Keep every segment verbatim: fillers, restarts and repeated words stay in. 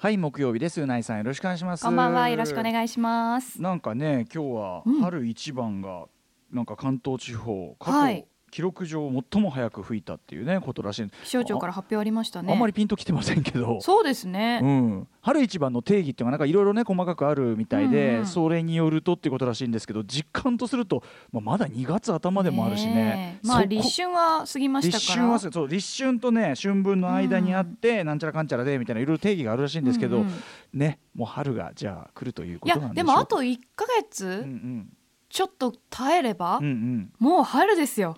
はい、木曜日です。うないさん、よろしくお願いします。こんばんは、よろしくお願いします。なんかね、今日は春一番がなんか関東地方過去、はい記録上最も早く吹いたっていうねことらしい。気象庁から発表ありましたね。 あ, あんまりピンときてませんけど。そうですね、うん、春一番の定義っていうのはなんかいろいろね細かくあるみたいで、うんうん、それによるとっていうことらしいんですけど、実感とすると、まあ、まだにがつあたまでもあるしね、えー、まあ立春は過ぎましたから 立春はそう立春とね春分の間にあって、うん、なんちゃらかんちゃらでみたいないろいろ定義があるらしいんですけど、うんうん、ねもう春がじゃあ来るということなんでしょう。いやでもあといっかげつ、うんうんちょっと耐えれば、うんうん、もう春ですよ。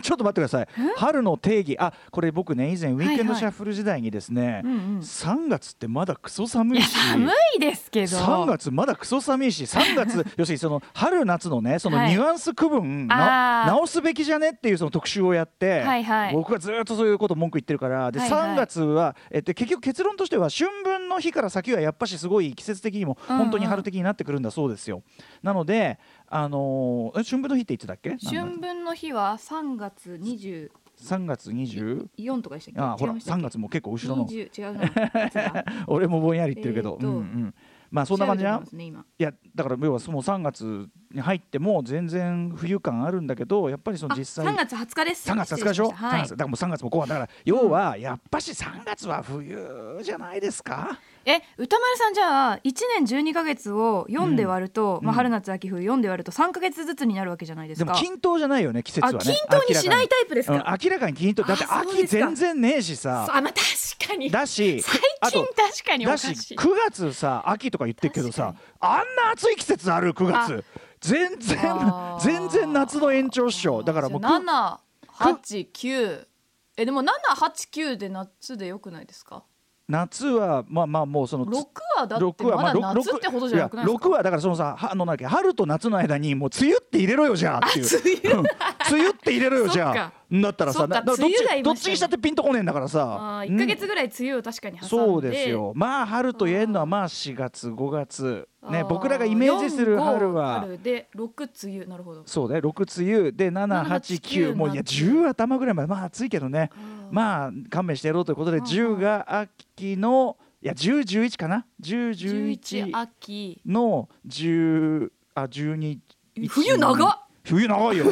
ちょっと待ってください。春の定義、あ、これ僕ね以前ウィークエンドシャッフル時代にですね、はいはいうんうん、さんがつってまだクソ寒いし、いや寒いですけどさんがつまだクソ寒いしさんがつ要するにその春夏のねそのニュアンス区分、はい、直すべきじゃねっていうその特集をやって、はいはい、僕はずっとそういうこと文句言ってるからで、はいはい、さんがつはえって結局結論としては春分の日から先はやっぱしすごい季節的にも本当に春的になってくるんだそうですよ、うんうん、なのであのー、春分の日っていつだっけ？春分の日はさんがつにじゅう さんがつにじゅうよんとかでしたっけ？ああほらさんがつも結構後ろのにじゅう違うな俺もぼんやり言ってるけど、えーうんうん、まあそんな感じじゃん、ね、今いやだから要はもうさんがつに入っても全然冬感あるんだけどやっぱりその実際さんがつはつかですさんがつはつかでしょ、はい、さんがつだからもうさんがつも後半だから要はやっぱしさんがつは冬じゃないですか。え歌丸さんじゃあいちねんじゅうにかげつをよんで割ると、うんまあ、春夏秋冬よんで割るとさんかげつずつになるわけじゃないですか。でも均等じゃないよね季節はね。あ均等にしないタイプですか。明らか に,、うん、明らかに均等だって秋全然ねえしさあ、まあ、確かにだし最近確かにおかしいだしくがつさ秋とか言ってるけどさあんな暑い季節あるくがつ全然全然夏の延長っしょ。だからもうななはちきゅうえでもななはちきゅうで夏でよくないですか。夏はまあまあもうそのろくはだってまだ夏ってほどじゃなくないですか。ろくはだからそのさあのなんか春と夏の間にもう梅雨って入れろよじゃあっていう梅 雨,、うん、梅雨って入れろよじゃあだったらさだどっちどっちにしたってピンとこねえんだからさあいっかげつぐらい梅雨を確かに挟んでそうですよ。まあ春と言えるのはまあしがつごがつね、僕らがイメージする春はよん、ご、春でろく梅雨なるほどそうねろくめいでなな、はち、きゅうもういやじゅうあたまぐらいまでまあ暑いけどねまあ勘弁してやろうということでじゅうが秋のいやじゅう、じゅういちかなじゅう、じゅういちのじゅうあじゅうに冬長っ冬長いよ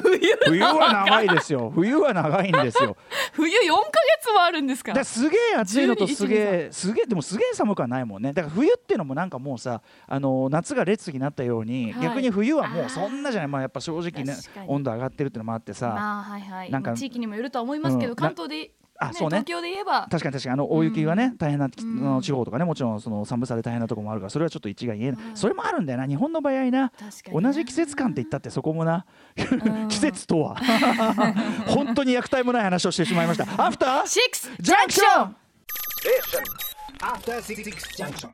冬は長いですよ冬は長いんですよ冬よんかげつもあるんですか。だすげえ暑いのとすげえすげえでもすげえ寒くはないもんね。だから冬っていうのもなんかもうさあの夏が烈になったように、はい、逆に冬はもうそんなじゃないまあやっぱ正直ね温度上がってるっていうのもあってさ、まあはいはい、なんか地域にもよるとは思いますけど、うん、関東であねそうね、東京で言えば確かに確かにあの大雪がね、うん、大変な地方とかねもちろんその寒さで大変なところもあるからそれはちょっと一概に言えない、うん、それもあるんだよな日本の場合な同じ季節感って言ったってそこもな、うん、季節とは本当に役体もない話をしてしまいましたアフターシックスジャンクションアフターシックスジャンクション。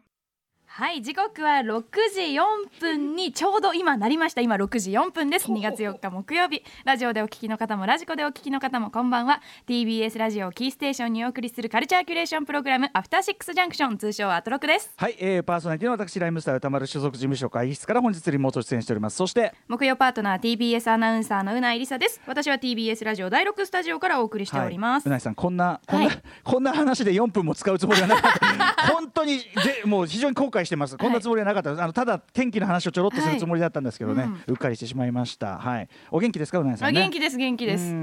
はい時刻はろくじよんぷんにちょうど今なりました。今ろくじよんぷんです。にがつよっか木曜日ラジオでお聞きの方もラジコでお聞きの方もこんばんは。 ティービーエス ラジオキーステーションにお送りするカルチャーキュレーションプログラムアフターシックスジャンクション通称アトロクです。はい、えー、パーソナリティの私ライムスター歌丸所属事務所会議室から本日リモート出演しております。そして木曜パートナー ティービーエス アナウンサーのうないりさです。私は ティービーエス ラジオだいろくスタジオからお送りしております。うないさんこんなこんな、はい、こんな話でよんぷんも使うつもりはなかった本当にもう非常に後悔してます。こんなつもりはなかった、はい、あのただ天気の話をちょろっとするつもりだったんですけどね、はいうん、うっかりしてしまいました、はい、お元気ですかうないさんね。元気です元気ですうん、う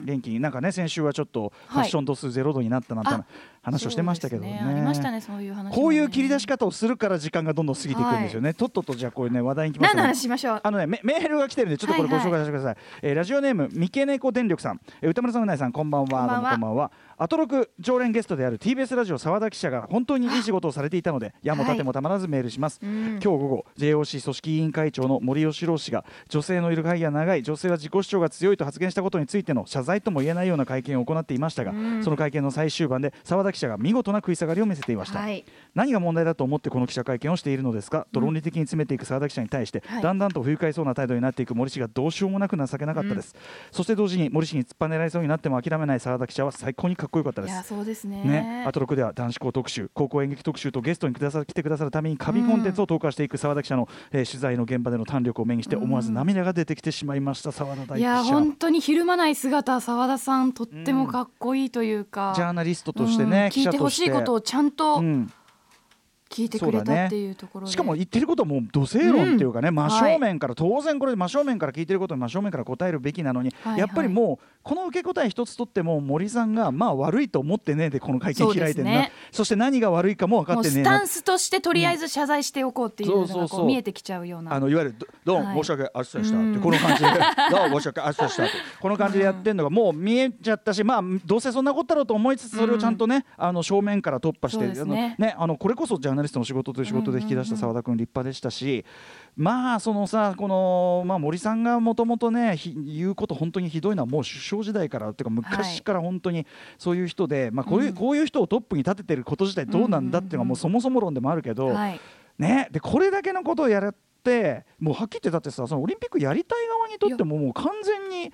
ん、元気なんかね先週はちょっとファッション度数ゼロ度になったなんて話をしてましたけど ね, ねありましたねそういう話、ね、こういう切り出し方をするから時間がどんどん過ぎていくんですよね、はい、とっととじゃあこれね話題に行きましょう。何の話しましょう。あのねメールが来てるんでちょっとこれご紹介させてください、はいはいえー、ラジオネーム三毛猫電力さん、えー、歌丸さんうないさんこんばんは。こんばんは。こんばんは。アトロク常連ゲストである ティービーエス ラジオ澤田記者が本当にいい仕事をされていたので矢も盾もたまらずメールします、はいうん、今日午後 ジェイオーシー 組織委員会長の森喜朗氏が女性のいる範囲が長い女性は自己主張が強いと発言したことについての謝罪とも言えないような会見を行っていましたが、うん、その会見の最終盤で澤田記者が見事な食い下がりを見せていました、はい、何が問題だと思ってこの記者会見をしているのですかと論理的に詰めていく澤田記者に対して、うん、だんだんと不愉快そうな態度になっていく森氏がどうしようもなく情けなかったです、うん、そして同時に森氏に突っぱねられそうになっても諦めない澤田記者は最高にかっこよかったです。いやそうですね、ね、アトロクでは男子校特集、高校演劇特集とゲストにくださ来てくださるために神コンテンツを投下していく澤田記者の、うんえー、取材の現場での胆力を目にして思わず涙が出てきてしまいました。澤田大記者、いや本当にひるまない姿、澤田さんとってもかっこいいというか、うん、ジャーナリストとしてね、うん、記者として聞いてほしいことをちゃんと、うん聞いてくれたっていうところで、ね、しかも言ってることはもう土星論っていうかね、うん、真正面から、はい、当然これ真正面から聞いてることに真正面から答えるべきなのに、はいはい、やっぱりもうこの受け答え一つとっても森さんがまあ悪いと思ってねえでこの会見開いてるな、 そ,、ね、そして何が悪いかも分かってねえな、もうスタンスとしてとりあえず謝罪しておこうっていうのがこう見えてきちゃうような、そうそうそう、あのいわゆる ど, どうも申し訳ありませんでしたってこの感じでどうも申し訳ありませんでしたってこの感じでやってるのがもう見えちゃったし、まあどうせそんなことだろうと思いつつそれをちゃんとね、うん、あの正面から突破して、ね、あのね、あのこれこそじゃあジャーナリストの仕事という仕事で引き出した澤田君、立派でしたし、まあそのさ、この、まあ、森さんがもともとね言うこと本当にひどいのはもう首相時代からというか昔から本当にそういう人で、はい、まあ、こういう、うん、こういう人をトップに立ててること自体どうなんだっていうのはもうそもそも論でもあるけど、うんうんうん、ね、でこれだけのことをやるってもうはっきり言ってだってさ、そのオリンピックやりたい側にとってももう完全に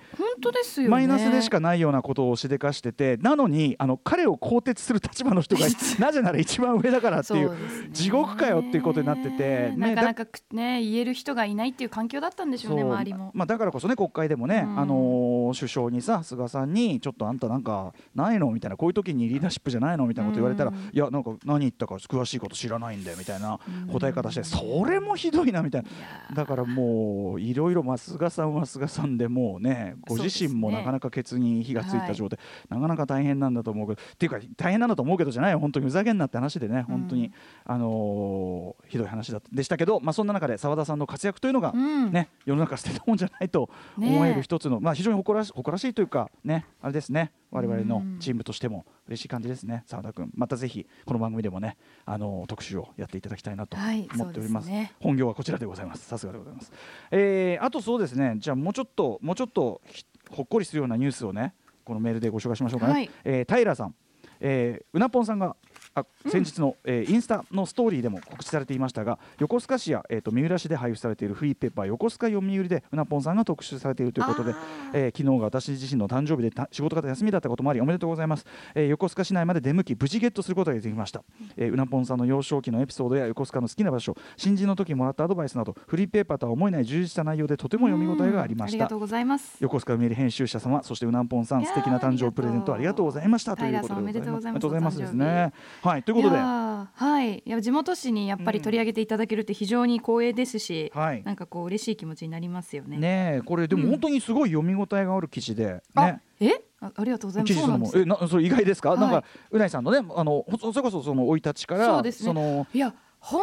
マイナスでしかないようなことをしでかしてて、なのにあの彼を更迭する立場の人がなぜなら一番上だからっていう地獄かよっていうことになってて、ね、なかなか、ね、言える人がいないっていう環境だったんでしょうね、周りも、まあ、だからこそね国会でもね、うん、あの首相にさ菅さんにちょっとあんたなんかないのみたいな、こういう時にリーダーシップじゃないのみたいなこと言われたら、うん、いやなんか何言ったか詳しいこと知らないんだよみたいな答え方して、うん、それもひどいなみたいな、だからもういろいろ菅さんは菅さんでもうねご自身もなかなかケツに火がついた状態、はい、なかなか大変なんだと思うけど、っていうか大変なんだと思うけどじゃないよ、本当にふざけんなって話でね、本当に、うん、あのー、ひどい話だでしたけど、まあ、そんな中で澤田さんの活躍というのが、ね、うん、世の中捨てたもんじゃないと思える一つの、ね、まあ、非常に誇らし、誇らしいというか、ね、あれですね、我々のチームとしても嬉しい感じですね、澤田君。またぜひこの番組でもね、あの特集をやっていただきたいなと思っております。はい、そうですね、本業はこちらでございます。さすがでございます。えー、あとそうですね、じゃあもうちょっともうちょっとほっこりするようなニュースをね、このメールでご紹介しましょうかね。はい、えー、平さん、えー、うなぽんさんがあ先日の、うんえー、インスタのストーリーでも告知されていましたが、横須賀市や、えー、と三浦市で配布されているフリーペーパー横須賀読売でうなぽんさんが特集されているということで、えー、昨日が私自身の誕生日で仕事が休みだったこともありおめでとうございます。えー、横須賀市内まで出向き無事ゲットすることができました。えー、うなぽんさんの幼少期のエピソードや横須賀の好きな場所、新人の時もらったアドバイスなどフリーペーパーとは思えない充実した内容でとても読み応えがありました。ありがとうございます。横須賀読売編集者様、そしてうなぽんさん、素敵な誕生プレゼントありがとうございましたということでございます。平さんおめでとうございます。ありがとうございますですね。はい、ということで、いや、はい、いや地元紙にやっぱり取り上げていただけるって非常に光栄ですし、うん、はい、なんかこう嬉しい気持ちになりますよね。ねえ、これでも本当にすごい読み応えがある記事で、うん、ね、えあ, ありがとうございます。そうなんです。えなそれ意外ですか、はい、なんかうないさんのね、あのそれこそその生い立ちから、そうですね、そのいや本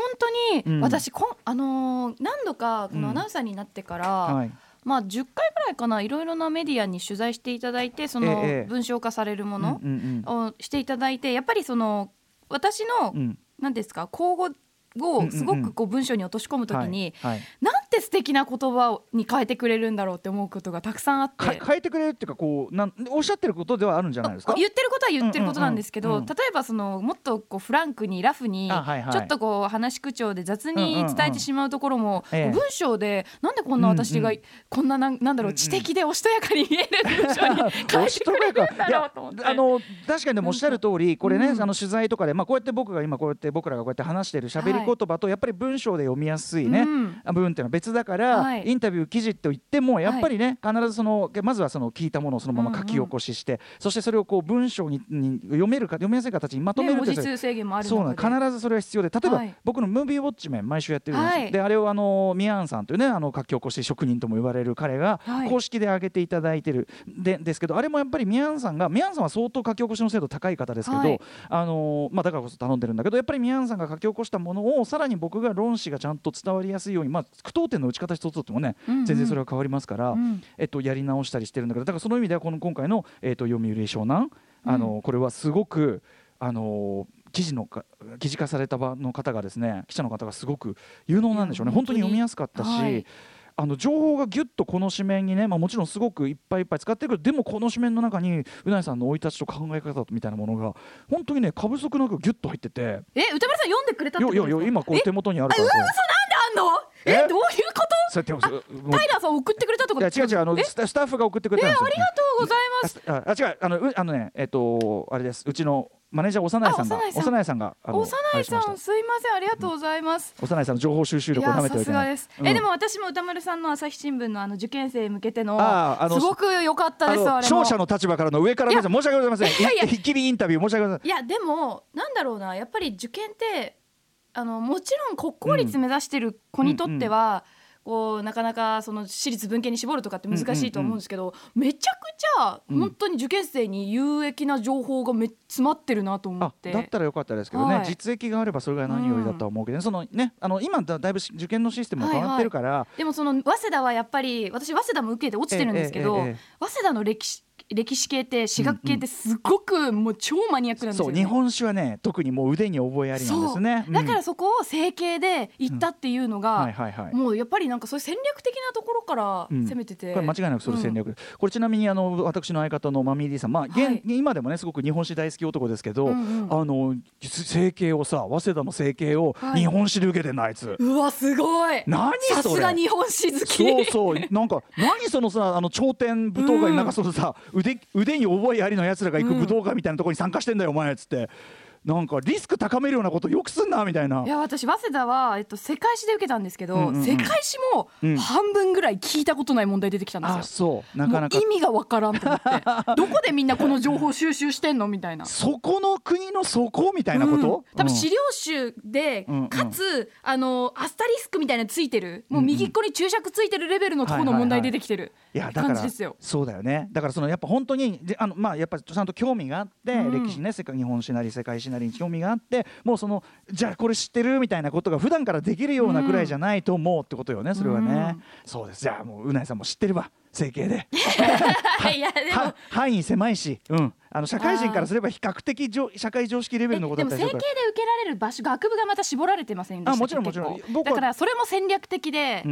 当に私、うん、こあのー、何度かこのアナウンサーになってから、うん、はい、まあ、じゅっかいぐらいかないろいろなメディアに取材していただいて、その文章化されるものをしていただいて、やっぱりその私の、うん、何ですか、口語をすごくこう文章に落とし込むときに、うんうんうん、はいはい、なんて素敵な言葉に変えてくれるんだろうって思うことがたくさんあって、変えてくれるっていうか、こうなんおっしゃってることではあるんじゃないですか。言ってることは言ってることなんですけど、うんうんうん、例えばそのもっとこうフランクにラフに、はいはい、ちょっとこう話し口調で雑に伝えてしまうところも、うんうんうん、文章でなんでこんな私が、うんうん、こんななんだろう、知的でおしとやかに見える文章に変えてくれるんだろうと思ってあの確かにでもおっしゃる通り、これね、うん、あの取材とかで、まあ、こうやって僕が今こうやって僕らがこうやって話してる喋り言葉とやっぱり文章で読みやすいね、うん、文っていうのは別だから、はい、インタビュー記事といってもやっぱりね、はい、必ずそのまずはその聞いたものをそのまま書き起こしして、うんうん、そしてそれをこう文章 に, に読めるか読みやすい形にまとめるという、ね、文字数制限もあるので、そうな必ずそれは必要で、例えば、はい、僕のムービーウォッチメン毎週やってるんです、はい、であれをあのミアンさんというね、あの書き起こし職人とも言われる彼が公式で上げていただいてる で, ですけど、あれもやっぱりミアンさんがミアンさんは相当書き起こしの精度高い方ですけど、はい、あのまあ、だからこそ頼んでるんだけど、やっぱりミアンさんが書き起こしたものをさらに僕が論旨がちゃんと伝わりやすいように、まあ、句読点の打ち方一つとってもね、うんうん、全然それは変わりますから、うん、えっと、やり直したりしてるんだけど、だからその意味ではこの今回の、えっと、読売湘南、あの、うん、これはすごくあの記事の記事化された場の方がですね、記者の方がすごく有能なんでしょうね、本当に読みやすかったし、はい、あの情報がギュッとこの紙面にね、まあ、もちろんすごくいっぱいいっぱい使ってるけど、でもこの紙面の中にうないさんの生い立ちと考え方みたいなものが本当にね過不足なくギュッと入ってて、え、歌丸さん読んでくれたってことですか。いやいや今こう手元にあるから、え、嘘、なんであんの、え、どういうことそうやってタイラーさん送ってくれたってことですか。違う違う、あのスタッフが送ってくれたんですよ。え、ありがとうございます。ああ違う、あの、あのね、えっとあれです、うちのマネージャーおさないさんが、おさないさんが、おさないさん、すいません、ありがとうございます。おさないさんの情報収集力をなめてはいけない。いや、さすがです。え、でも私も歌丸さんの朝日新聞のあの受験生に向けてのすごく良かったです。あれも勝者の立場からの上から目線申し訳ございません。いやいや、ひっきりインタビュー申し訳ございません。いやでもなんだろうな、やっぱり受験ってあのもちろん国公立目指してる子にとっては、うん、こうなかなかその私立文系に絞るとかって難しいと思うんですけど、うんうんうん、めちゃくちゃ本当に受験生に有益な情報がめ詰まってるなと思って。あ、だったらよかったですけどね、はい、実益があればそれが何よりだとは思うけど、ね、うん、そのね、あの今だいぶ受験のシステムが変わってるから、はいはい、でもその早稲田はやっぱり私早稲田も受けて落ちてるんですけど、ええええ、早稲田の歴史歴史系って史学系ってすごくもう超マニアックなんですよね、うんうん、そう、日本史はね特にもう腕に覚えありなんですね、うん、だからそこを整形で行ったっていうのが、うん、はいはいはい、もうやっぱりなんかそういう戦略的なところから攻めてて、うん、これ間違いなくそれ戦略、うん、これちなみにあの私の相方のマミー D さん、まあ現、はい、今でもねすごく日本史大好き男ですけど、うんうん、あの整形をさ、早稲田の整形を日本史で受けてんのあいつ。うわすごい、何それ、さすが日本史好き。そうそう、なんか何そのさ、あの頂点舞踏会になんかそのさ、うん、腕, 腕に覚えありのやつらが行く武道館みたいなところに参加してんだよ、うん、お前っつって、なんかリスク高めるようなことよくすんなみたいな。いや私早稲田は、えっと、世界史で受けたんですけど、うんうんうん、世界史も半分ぐらい聞いたことない問題出てきたんですよ、うん、あそうなかなか意味がわからんと思ってどこでみんなこの情報収集してんのみたいなそこの国のそこみたいなこと、うん、多分資料集で、うん、かつ、うんうん、あのアスタリスクみたいなのついてる、もう右っこに注釈ついてるレベルのところの問題出てきてる感じですよ。そうだよね、だからそのやっぱ本当にあの、まあ、やっぱちゃんと興味があって、うん、歴史ね、世界日本史なり世界史なりに興味があって、もうそのじゃあこれ知ってるみたいなことが普段からできるようなぐらいじゃないと思うってことよね、うん、それはね、うん、そうです。じゃあもううないさんも知ってれば整形でいやでも範囲狭いし、うん、あの社会人からすれば比較的社会常識レベルのことだったりするから。でも整形で受けられる場所、学部がまた絞られてませんでしたっけ。あもちろんもちろん、だからそれも戦略的で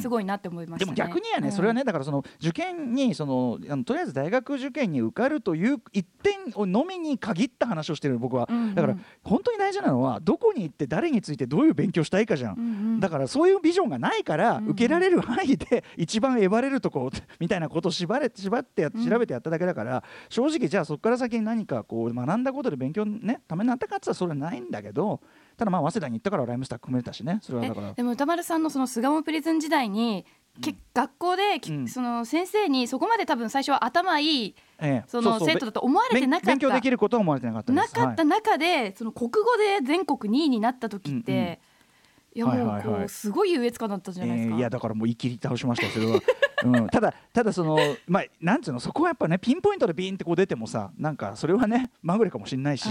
すごいなって思いましたね、うんうんうん、でも逆にやね、それはね、だからその受験にそのあのとりあえず大学受験に受かるという一点のみに限った話をしてる僕は、うんうん、だから本当に大事なのはどこに行って誰についてどういう勉強したいかじゃん、うんうん、だからそういうビジョンがないから、うんうん、受けられる範囲で一番えばれるとこみたいなことを縛れ縛ってや調べてやっただけだから、うん、正直じゃあそこから先に何かこう学んだことで勉強ねためになったかって言ったらそれはないんだけど、ただまあ早稲田に行ったからライムスター組めたしね、それはだから。でも歌丸さんのその巣鴨プリズン時代に、うん、学校で、うん、その先生にそこまで多分最初は頭いい、ええ、その生徒だと思われてなかった、勉強できることは思われてなかったです。なかった中で、はい、その国語で全国にいになった時って、うんうん、いやもう、はいはいはい、すごい優越感だったじゃないですか、えー、いやだからもういきり倒しましたそれはうん、ただただそのまあなんつうの、そこはやっぱねピンポイントでビンってこう出てもさ、なんかそれはねまぐれかもしれないし、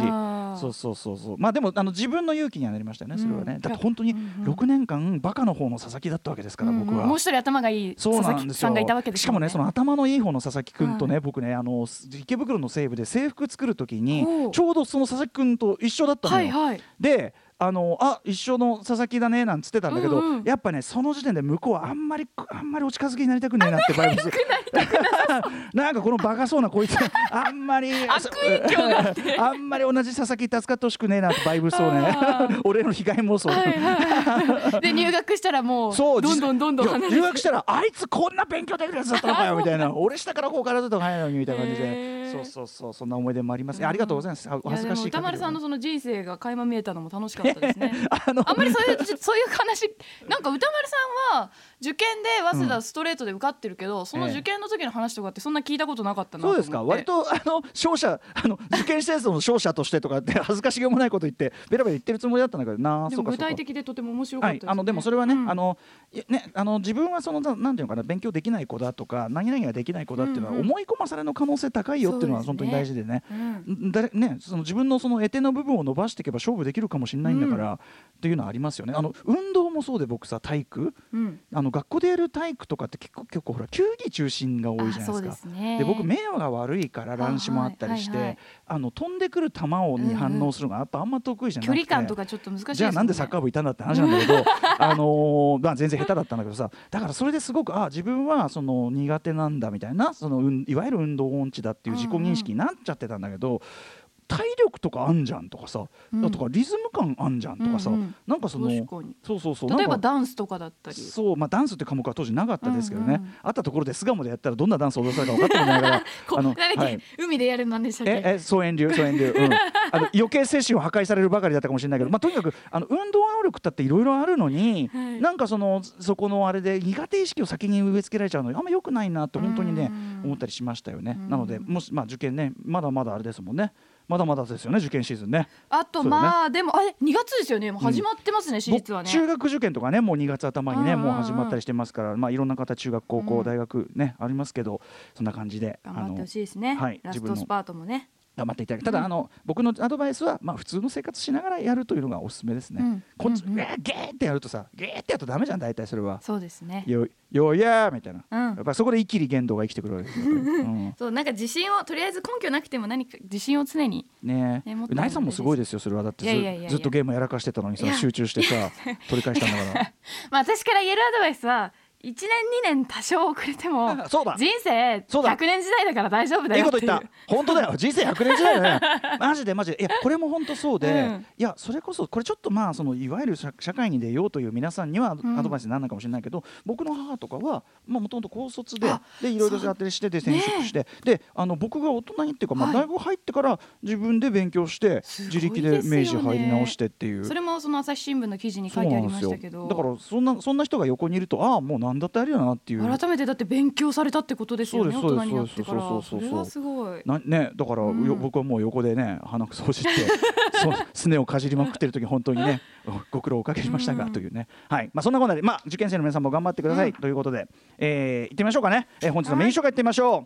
そうそうそうそう、まあでもあの自分の勇気にはなりましたよね、それはね、うん、だって本当にろくねんかんバカの方の佐々木だったわけですから、うん、僕はもう一人頭がいい佐々木さんがいたわけですよね。しかもねその頭のいい方の佐々木くんとね、はい、僕ねあの池袋の西部で制服作る時にちょうどその佐々木くんと一緒だったのよ、はいはい、であのあ一緒の佐々木だねなんつってたんだけど、うんうん、やっぱねその時点で向こうはあんまりあんまりお近づきになりたくないなってバイブスなんかこのバカそうなこいつあんまり悪影響があってあんまり同じ佐々木助かってほしくねえなってバイブスをね俺の被害妄想、はいはい、で入学したらもうどんどんどんどん離れて、入学したらあいつこんな勉強できるやつだったのかよみたいな俺下からこうからずっと早いのにみたいな感じで、そうそうそう、そんな思い出もあります、うん、ありがとうございます。お恥ずかしい、歌丸さんのその人生が垣間見えたのも楽しかったですねあのあんまりそういうそういう話なんか歌丸さんは受験で早稲田ストレートで受かってるけど、うん、その受験の時の話とかってそんな聞いたことなかったなと思って。そうですか、割とあの勝者あの受験戦争の勝者としてとかって恥ずかしげもないこと言ってベラベラ言ってるつもりだったんだけどな。でも具体的でとても面白かったですね、はい、あのでもそれはね、うん、あのねあの自分はそのなんていうのかな、勉強できない子だとか何々ができない子だっていうのは思い込まされの可能性高いよっていうのは本当に大事でね、うん、だねその自分のその得手の部分を伸ばしていけば勝負できるかもしれないんだから、うん、っていうのはありますよね。あの運動もそうで僕さ体育、うん、あの学校でやる体育とかって結構、結構ほら球技中心が多いじゃないですか。そうですね。で僕名誉が悪いから乱視もあったりして、はいはいはい、あの飛んでくる球に反応するのがやっぱあんま得意じゃなくて、うんうん、距離感とかちょっと難しいですね。じゃあなんでサッカー部いたんだって話なんだけどあのーまあ、全然下手だったんだけどさ、だからそれですごくあ自分はその苦手なんだみたいな、そのいわゆる運動音痴だっていう自己認識になっちゃってたんだけど、うんうん、体力とかあんじゃんとかさ、うん、だとかリズム感あんじゃんとかさ、うんうん、なんかそのそうそうそう、例えばダンスとかだったり、そう、まあ、ダンスって科目は当時なかったですけどね、うんうん、あったところで巣鴨でやったらどんなダンスを踊らされたか分かってもないからあの、はい、海でやるなんでしたっけ、ええ総遠流総遠流、うん、あの余計精神を破壊されるばかりだったかもしれないけど、まあ、とにかくあの運動能力だっていろいろあるのに、はい、なんかそのそこのあれで苦手意識を先に植え付けられちゃうのあんま良くないなと本当にね思ったりしましたよね。なのでもし、まあ、受験ねまだまだあれですもんね、まだまだですよね受験シーズンね。あとまあ、ね、でもあれにがつですよね、もう始まってますね、うん、私立はね中学受験とかねもうにがつあたまにねもう始まったりしてますから、まあ、いろんな方中学高校大学ね、うん、ありますけどそんな感じで頑張ってほしいですね、はい、ラストスパートもね頑張っていただきたい。ただあの、うん、僕のアドバイスは、まあ、普通の生活しながらやるというのがおすすめですね、うん、こっち、うんうん、ゲーってやるとさゲーってやるとダメじゃん大体それは。そうですね、よよいやーみたいな、うん、やっぱそこで一気に言動が生きてくるわけですよ、うん、そうなんか自信をとりあえず根拠なくても何か自信を常にねえ、ナイさんもすごいですよそれは。だって ず, いやいやいやいやずっとゲームやらかしてたのにさ集中してさ取り返したんだからまあ私から言えるアドバイスはいちねんにねん多少遅れても人生ひゃくねん時代だから大丈夫だよっていう。いいこと言った本当だよ人生ひゃくねん時代だよねマジでマジで。いやこれも本当そうで、うん、いやそれこそこれちょっとまあそのいわゆる 社, 社会に出ようという皆さんにはアドバイスにならないかもしれないけど、うん、僕の母とかはもともと高卒でいろいろやってしてで転職して、ね、であの僕が大人にっていうか、まあ、大学入ってから自分で勉強して、はい、自力で明治入り直してっていう、ね、それもその朝日新聞の記事に書いてありましたけど、だからそんなそんな人が横にいるとああもう何だってあるよなっていう。改めてだって勉強されたってことですよね大人になってから。それはすごいな、ね、だから、うん、僕はもう横でね鼻くそをじってすねをかじりまくってる時本当にねご苦労おかけしましたが、うん、というね、はい、まあ、そんなことで、まあ、受験生の皆さんも頑張ってください、うん、ということで、えー、行ってみましょうかね、えー、本日のメイン紹介行ってみましょう、はい。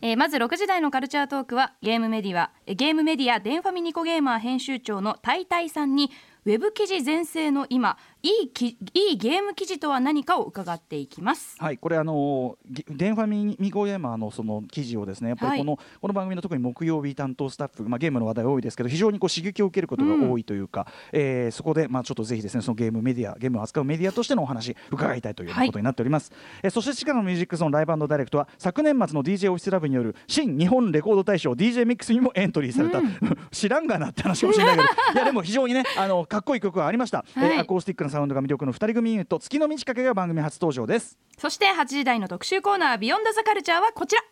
えー、まずろくじ台のカルチャートークはゲームメディアゲームメディアデンファミニコゲーマー編集長のタイタイさんにウェブ記事全盛の今いいきいいゲーム記事とは何かを伺っていきます。はい、これあのデンファミニコゲーマーのその記事をですねやっぱりこの、はい、この番組の特に木曜日担当スタッフ、まあ、ゲームの話題多いですけど非常にこう刺激を受けることが多いというか、うん、えー、そこでまあちょっとぜひですねそのゲームメディアゲームを扱うメディアとしてのお話伺いたいということになっております、はい。えー、そしてシカのミュージックゾーンライブ&ダイレクトは昨年末の ディージェー オフィスラブによる新日本レコード大賞 ディージェー ミックスにもエントリーされた、うん、知らんがなって話かもしれないけどいやでも非常にねあのかっこいい曲がありました、はい。えー、アコースティックなサウンドが魅力のふたり組ユニット月の満ち欠けが番組初登場です。そしてはちじ台の特集コーナービヨンドザカルチャーはこちら、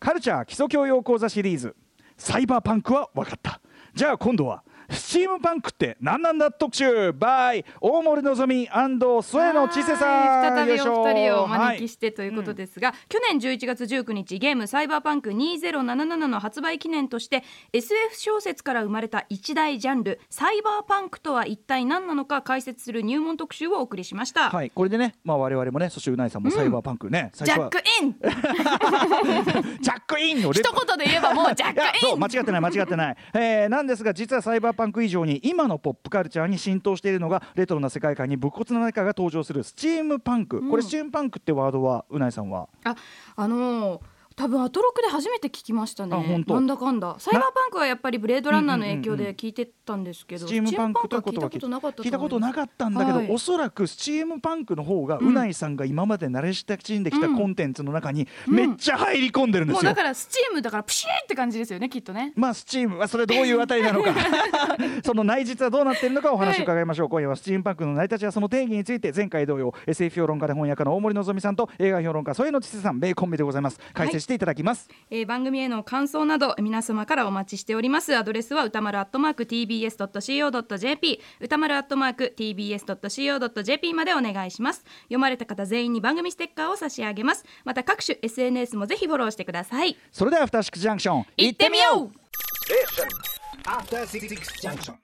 カルチャー基礎教養講座シリーズサイバーパンクは分かった、じゃあ今度はスチームパンクって何なんだ特集 by 大森のぞみ&末野千世さん。再びお二人をお招きしてということですが、はい、うん、去年じゅういちがつじゅうくにちゲームサイバーパンクにせんななじゅうななの発売記念として エスエフ 小説から生まれた一大ジャンルサイバーパンクとは一体何なのか解説する入門特集をお送りしました、はい。これでね、まあ、我々もねそしてうないさんもサイバーパンクね、うん、ジャックインジャックインの一言で言えばもうジャックインそう間違ってない間違ってない、えー、なんですが実はサイバーパンクパンク以上に今のポップカルチャーに浸透しているのがレトロな世界観に武骨な中が登場するスチームパンク、うん、これスチームパンクってワードはうないさんはあ、あのー、多分アトロクで初めて聞きましたね。なんだかんだサイバーパンクはやっぱりブレードランナーの影響で聞いてたんですけど、うんうんうんうん、スチームパンクということは聞いたことなかったと聞いたことなかったんだけど、はい、おそらくスチームパンクの方がうないさんが今まで慣れ親しんできたコンテンツの中にめっちゃ入り込んでるんですよ、うんうん、もうだからスチームだからプシーって感じですよねきっとね。まあスチームはそれどういうあたりなのかその内実はどうなっているのかお話を伺いましょう、はい。今夜はスチームパンクの成り立ちやその定義について前回同様 エスエフ 評論家で翻訳家の大森のぞみさんと映画評論家添野千世さん米コンビでございます解説していただきます、はい。えー、番組への感想など皆様からお待ちしております。アドレスは歌丸 アットマーク ティービーエス ドット シーオー ドット ジェーピー 歌丸 アットマーク ティービーエス ドット シーオー ドット ジェーピー までお願いします。読まれた方全員に番組ステッカーを差し上げます。また各種 エスエヌエス もぜひフォローしてください。それではアフターシックスジャンクション行ってみよう。アフターシックスジャンクション